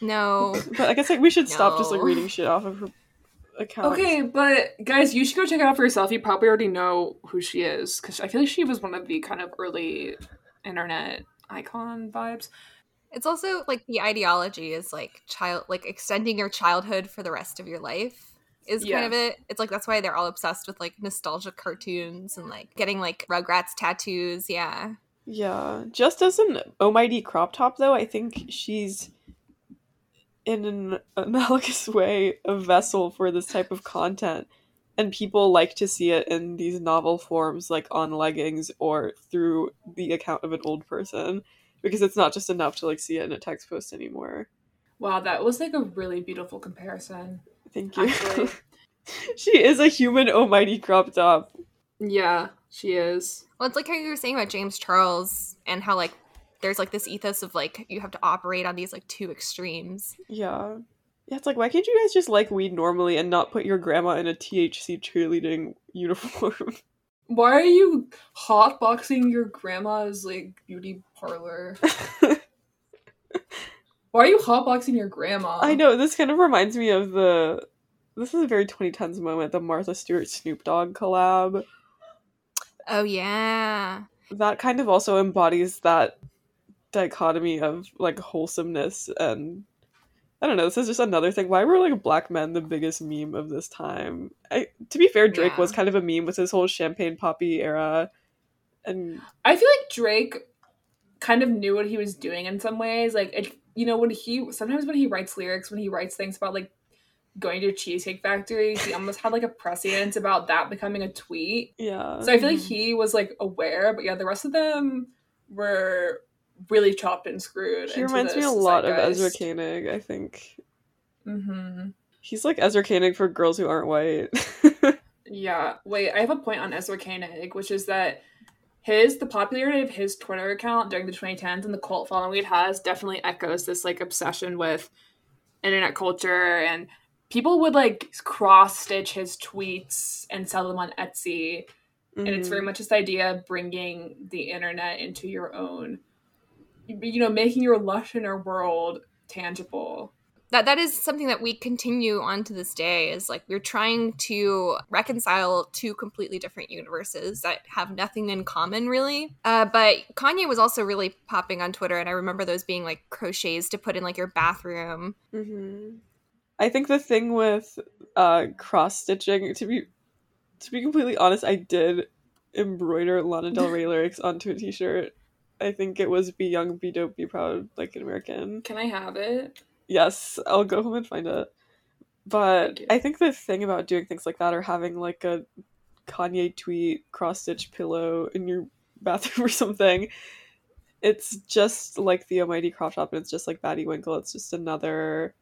No. But I guess, like, we should stop just, like, reading shit off of her account. Okay, but guys, you should go check it out for yourself. You probably already know who she is, because I feel like she was one of the kind of early internet icon vibes. It's also, like, the ideology is, like, extending your childhood for the rest of your life. Is kind of it. It's like that's why they're all obsessed with, like, nostalgic cartoons and, like, getting, like, Rugrats tattoos. Yeah. Yeah. Just as an Omighty crop top, though, I think she's in an analogous way a vessel for this type of content, and people like to see it in these novel forms, like on leggings or through the account of an old person, because it's not just enough to, like, see it in a text post anymore. Wow, that was, like, a really beautiful comparison. Thank you. She is a human Omighty crop top. Yeah, she is. Well, it's like how you were saying about James Charles and how, like, there's, like, this ethos of, like, you have to operate on these, like, two extremes. Yeah. Yeah, it's like, why can't you guys just like weed normally and not put your grandma in a THC cheerleading uniform? Why are you hotboxing your grandma's, like, beauty parlor? Why are you hotboxing your grandma? I know, this kind of reminds me of this is a very 2010s moment, the Martha Stewart Snoop Dogg collab. Oh yeah. That kind of also embodies that dichotomy of, like, wholesomeness and, I don't know, this is just another thing. Why were, like, black men the biggest meme of this time? To be fair, Drake was kind of a meme with his whole champagne poppy era. And I feel like Drake kind of knew what he was doing in some ways. Like, you know, when he writes lyrics, when he writes things about, like, going to a Cheesecake Factory, he almost had, like, a prescience about that becoming a tweet. Yeah. So I feel like he was, like, aware, but yeah, the rest of them were really chopped and screwed. He reminds me a lot of Ezra Koenig, I think. Mm-hmm. He's like Ezra Koenig for girls who aren't white. Yeah. Wait, I have a point on Ezra Koenig, which is that the popularity of his Twitter account during the 2010s and the cult following it has definitely echoes this, like, obsession with internet culture, and people would, like, cross-stitch his tweets and sell them on Etsy. Mm-hmm. And it's very much this idea of bringing the internet into your own, you know, making your lush inner world tangible. That is something that we continue on to this day, is, like, we're trying to reconcile two completely different universes that have nothing in common, really. But Kanye was also really popping on Twitter, and I remember those being, like, crochets to put in, like, your bathroom. Mm-hmm. I think the thing with cross-stitching, to be completely honest, I did embroider Lana Del Rey lyrics onto a t-shirt. I think it was Be Young, Be Dope, Be Proud, Like an American. Can I have it? Yes, I'll go home and find it. But I think the thing about doing things like that, or having, like, a Kanye tweet cross-stitch pillow in your bathroom or something, it's just like the Omighty crop top, and it's just like Baddie Winkle. It's just another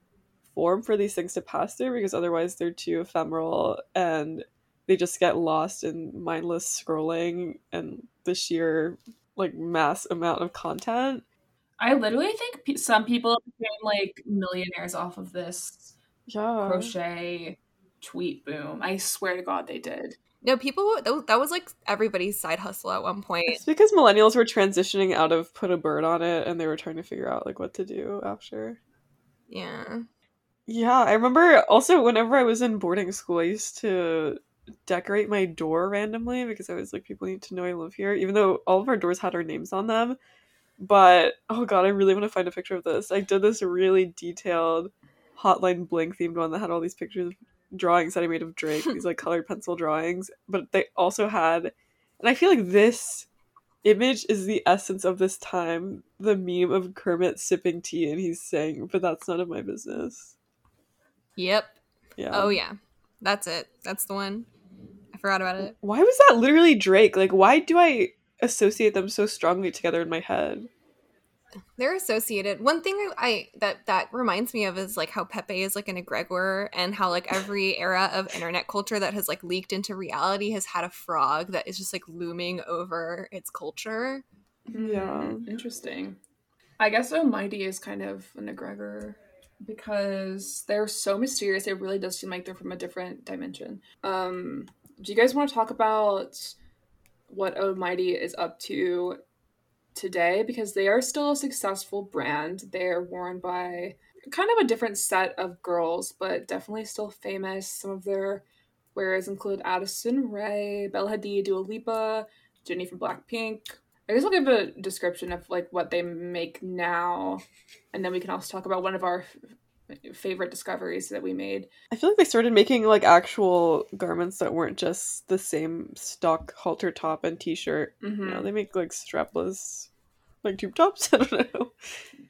form for these things to pass through, because otherwise they're too ephemeral and they just get lost in mindless scrolling and the sheer, like, mass amount of content. I literally think some people became, like, millionaires off of this crochet tweet boom. I swear to God they did. No, people, that was like everybody's side hustle at one point. It's because millennials were transitioning out of put a bird on it, and they were trying to figure out like what to do after. Yeah. Yeah, I remember also whenever I was in boarding school, I used to decorate my door randomly because I was like, people need to know I live here, even though all of our doors had our names on them. But, oh god, I really want to find a picture of this. I did this really detailed Hotline Bling themed one that had all these pictures of drawings that I made of Drake, these like colored pencil drawings, but they also had, and I feel like this image is the essence of this time, the meme of Kermit sipping tea and he's saying, "But that's none of my business." Yep. Yeah. Oh yeah, that's it. That's the one. I forgot about it. Why was that literally Drake? Like, why do I associate them so strongly together in my head? They're associated. One thing that reminds me of is like how Pepe is like an egregore, and how like every era of internet culture that has like leaked into reality has had a frog that is just like looming over its culture. Yeah, interesting. I guess Omighty is kind of an egregore because they're so mysterious. It really does seem like they're from a different dimension. Do you guys want to talk about what Omighty is up to today, because they are still a successful brand. They're worn by kind of a different set of girls, but definitely still famous. Some of their wearers include Addison Rae, Bella Hadid, Dua Lipa, Jennie from Blackpink. I guess we'll give a description of like what they make now, and then we can also talk about one of our favorite discoveries that we made. I feel like they started making like actual garments that weren't just the same stock halter top and t-shirt. Mm-hmm. Now they make like strapless like tube tops. I don't know.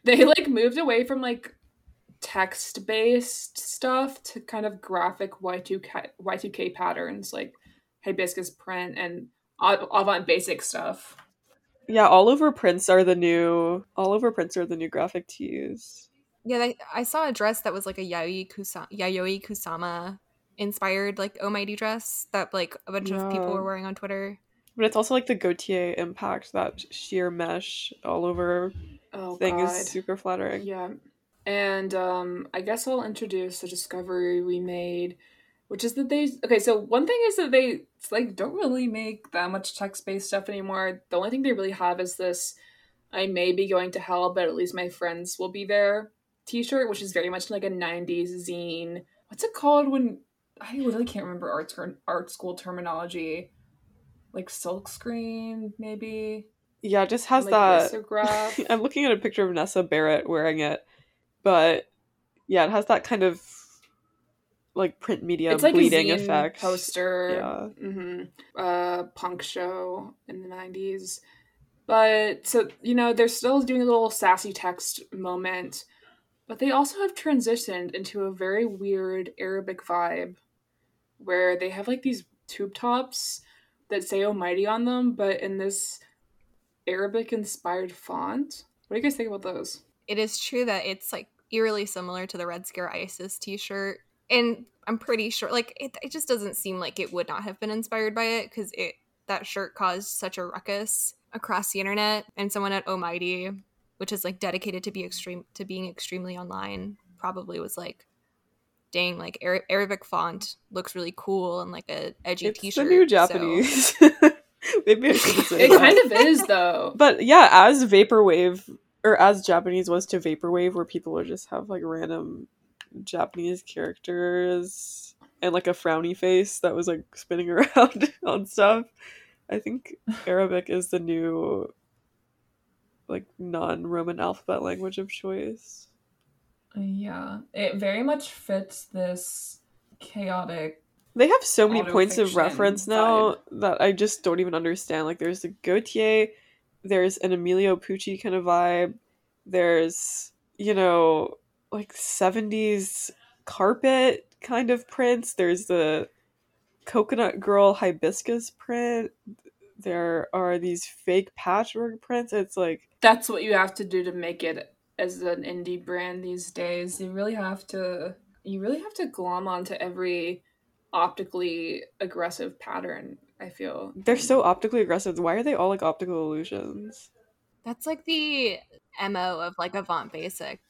They like moved away from like text-based stuff to kind of graphic Y2K patterns, like hibiscus print and Au Bon Basic stuff. Yeah, all over prints are the new graphic tees. Yeah, I saw a dress that was like a Yayoi Kusama inspired like Omighty dress that like a bunch of people were wearing on Twitter. But it's also like the Gautier impact, that sheer mesh all over thing is super flattering. Yeah. And I guess I'll introduce the discovery we made, which is that so one thing is that they like don't really make that much text-based stuff anymore. The only thing they really have is this, "I may be going to hell, but at least my friends will be there" t-shirt, which is very much like a 90s zine. What's it called when I really can't remember art school terminology, like silk screen maybe? Yeah, it just has like that. I'm looking at a picture of Nessa Barrett wearing it, but yeah, it has that kind of like print media, it's like bleeding a zine effect poster. Yeah. Mm-hmm. Punk show in the 90s. But so, you know, they're still doing a little sassy text moment, but they also have transitioned into a very weird Arabic vibe where they have like these tube tops that say Omighty on them, but in this Arabic inspired font. What do you guys think about those? It is true that it's like eerily similar to the Red Scare ISIS t-shirt. And I'm pretty sure like it just doesn't seem like it would not have been inspired by it, because that shirt caused such a ruckus across the internet. And someone at Omighty, which is like dedicated to being extremely online, probably was like, "Dang, like Arabic font looks really cool and like a edgy it's t-shirt." It's the new Japanese. So. Maybe it kind of is though. But yeah, as vaporwave or as Japanese was to vaporwave, where people would just have like random Japanese characters and like a frowny face that was like spinning around on stuff. I think Arabic is the new like non-Roman alphabet language of choice. Yeah, it very much fits this chaotic. They have so many points of reference now that I just don't even understand. Like, there's the Gautier, there's an Emilio Pucci kind of vibe, there's, you know, like 70s carpet kind of prints, there's the Coconut Girl hibiscus print, there are these fake patchwork prints. It's like, that's what you have to do to make it as an indie brand these days. You really have to glom onto every optically aggressive pattern. I feel they're so optically aggressive. Why are they all like optical illusions? That's like the MO of like Avant Basic.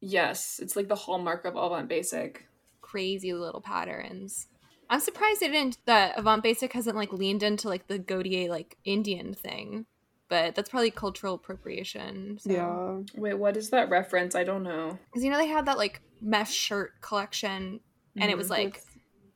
Yes, it's like the hallmark of Avant Basic. Crazy little patterns. I'm surprised they didn't, that Au Bon Basic hasn't like leaned into like the Gautier like Indian thing, but that's probably cultural appropriation. So. Yeah. Wait, what is that reference? I don't know. Because you know they had that like mesh shirt collection, and it was like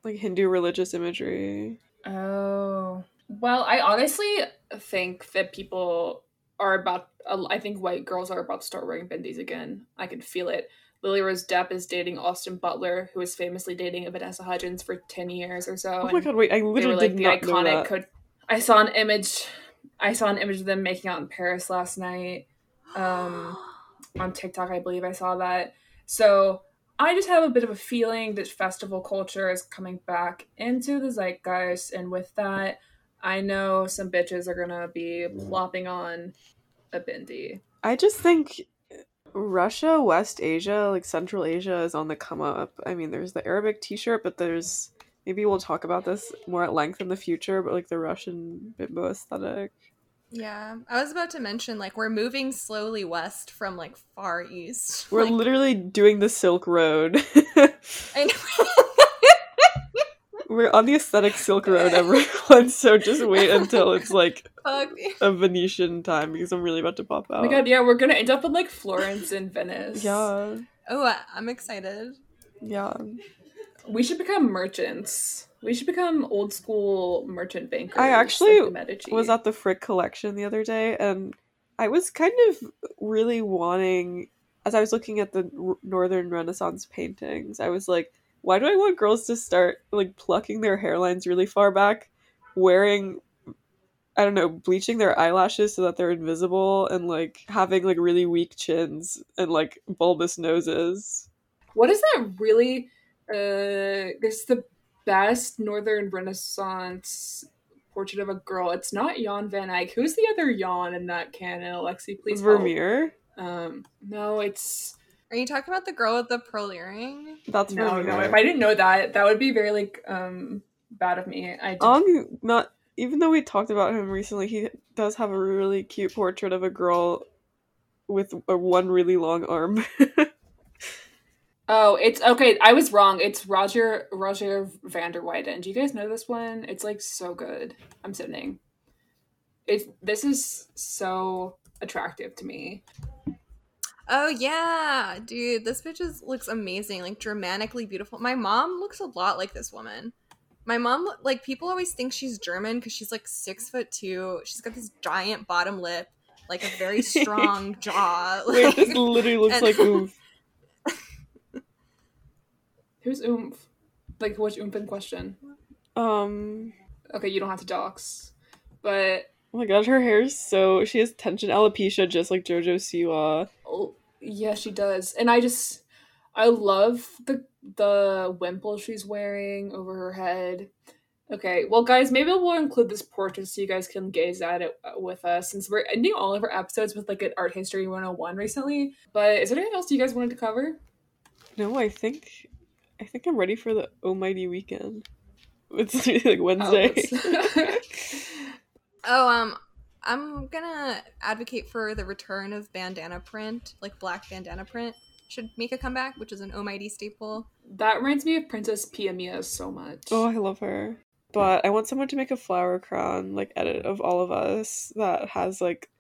Hindu religious imagery. Oh. Well, I honestly think that people are about, I think white girls are about to start wearing bindis again. I can feel it. Lily Rose Depp is dating Austin Butler, who was famously dating Vanessa Hudgens for 10 years or so. Oh my god, wait, I literally did not know that. I saw an image of them making out in Paris last night. On TikTok, I believe I saw that. So I just have a bit of a feeling that festival culture is coming back into the zeitgeist, and with that, I know some bitches are gonna be plopping on a bindi. I just think Russia, West Asia, like Central Asia is on the come up. I mean, there's the Arabic t-shirt, but there's, maybe we'll talk about this more at length in the future, but like the Russian bimbo aesthetic. Yeah, I was about to mention, like, we're moving slowly west from like Far East. We're like, literally doing the Silk Road. I know. We're on the aesthetic Silk Road, everyone, so just wait until it's, like, a Venetian time, because I'm really about to pop out. Oh my god, yeah, we're gonna end up in, like, Florence and Venice. Yeah. Oh, I'm excited. Yeah. We should become merchants. We should become old-school merchant bankers. I actually was at the Frick collection the other day, and I was kind of really wanting, as I was looking at the Northern Renaissance paintings, I was like, why do I want girls to start, like, plucking their hairlines really far back, wearing, I don't know, bleaching their eyelashes so that they're invisible, and, like, having, like, really weak chins and, like, bulbous noses? What is that really, it's the best Northern Renaissance portrait of a girl. It's not Jan van Eyck. Who's the other Jan in that canon? Alexi, please help. Vermeer? No, it's... Are you talking about the girl with the pearl earring? That's really no. If I didn't know that, that would be very like bad of me. Not even though we talked about him recently, he does have a really cute portrait of a girl with one really long arm. Oh, it's okay. I was wrong. It's Roger van der Weyden. Do you guys know this one? It's like so good. I'm sitting. This is so attractive to me. Oh, yeah, dude, this bitch looks amazing, like, dramatically beautiful. My mom looks a lot like this woman. My mom, like, people always think she's German because she's, like, 6'2". She's got this giant bottom lip, like, a very strong jaw. Like, wait, this literally looks like Oomph. Who's Oomph? Like, what's Oomph in question? Okay, you don't have to dox, but... Oh my god, her hair is so... She has tension alopecia, just like JoJo Siwa. Oh, yeah, she does. And I love the wimple she's wearing over her head. Okay, well, guys, maybe we'll include this portrait so you guys can gaze at it with us, since we're ending all of our episodes with, like, an Art History 101 recently. But is there anything else you guys wanted to cover? No, I think I'm ready for the Omighty weekend. It's, like, Wednesday. I'm gonna advocate for the return of bandana print, like black bandana print should make a comeback, which is an Omighty staple. That reminds me of Princess Piamia so much. Oh, I love her. But I want someone to make a flower crown, like, edit of all of us that has, like,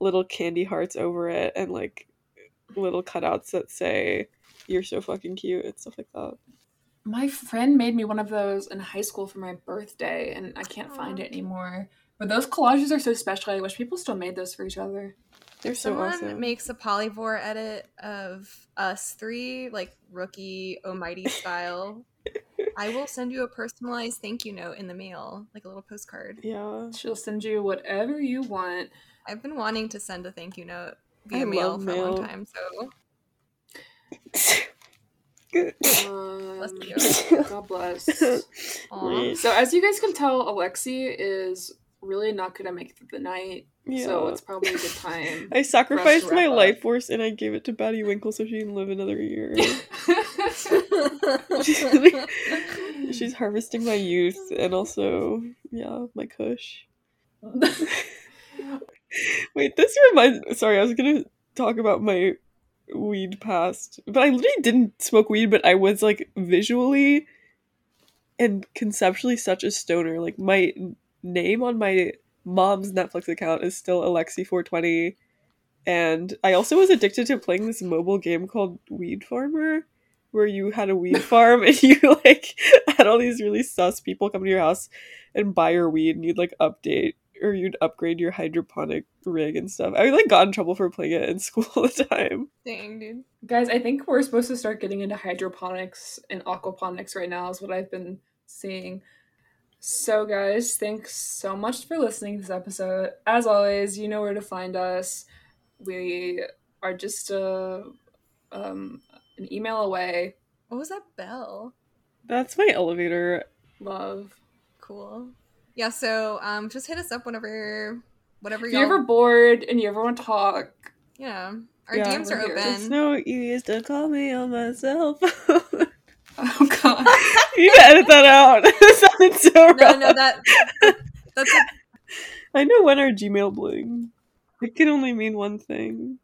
little candy hearts over it and, like, little cutouts that say, "You're so fucking cute," and stuff like that. My friend made me one of those in high school for my birthday, and I can't find it anymore. But those collages are so special. I wish people still made those for each other. They're so awesome. Someone makes a polyvore edit of us three, like, rookie Omighty style. I will send you a personalized thank you note in the mail, like a little postcard. Yeah. She'll send you whatever you want. I've been wanting to send a thank you note via mail for a long time, so... Bless you. God bless. So as you guys can tell, Alexi is really not gonna make it through the night, so it's probably a good time. I sacrificed my life force and I gave it to Baddie Winkle so she can live another year. She's harvesting my youth and also, yeah, my kush. Wait, this reminds... Sorry, I was gonna talk about my weed past, but I literally didn't smoke weed, but I was, like, visually and conceptually such a stoner. Like, my name on my mom's Netflix account is still Alexi420, and I also was addicted to playing this mobile game called Weed Farmer, where you had a weed farm and you, like, had all these really sus people come to your house and buy your weed, and you'd, like, update or you'd upgrade your hydroponic rig and stuff. I, like, got in trouble for playing it in school all the time. Dang, dude. Guys, I think we're supposed to start getting into hydroponics and aquaponics right now is what I've been seeing. So, guys, thanks so much for listening to this episode. As always, you know where to find us. We are just an email away. What was that bell? That's my elevator. Love. Cool. Yeah, so just hit us up whenever you're ever bored and you ever want to talk. Yeah. Our DMs are open. It's no easy to call me on myself. Oh, God. You need to edit that out. That sounds so wrong. No, that's I know when our Gmail bling. It can only mean one thing.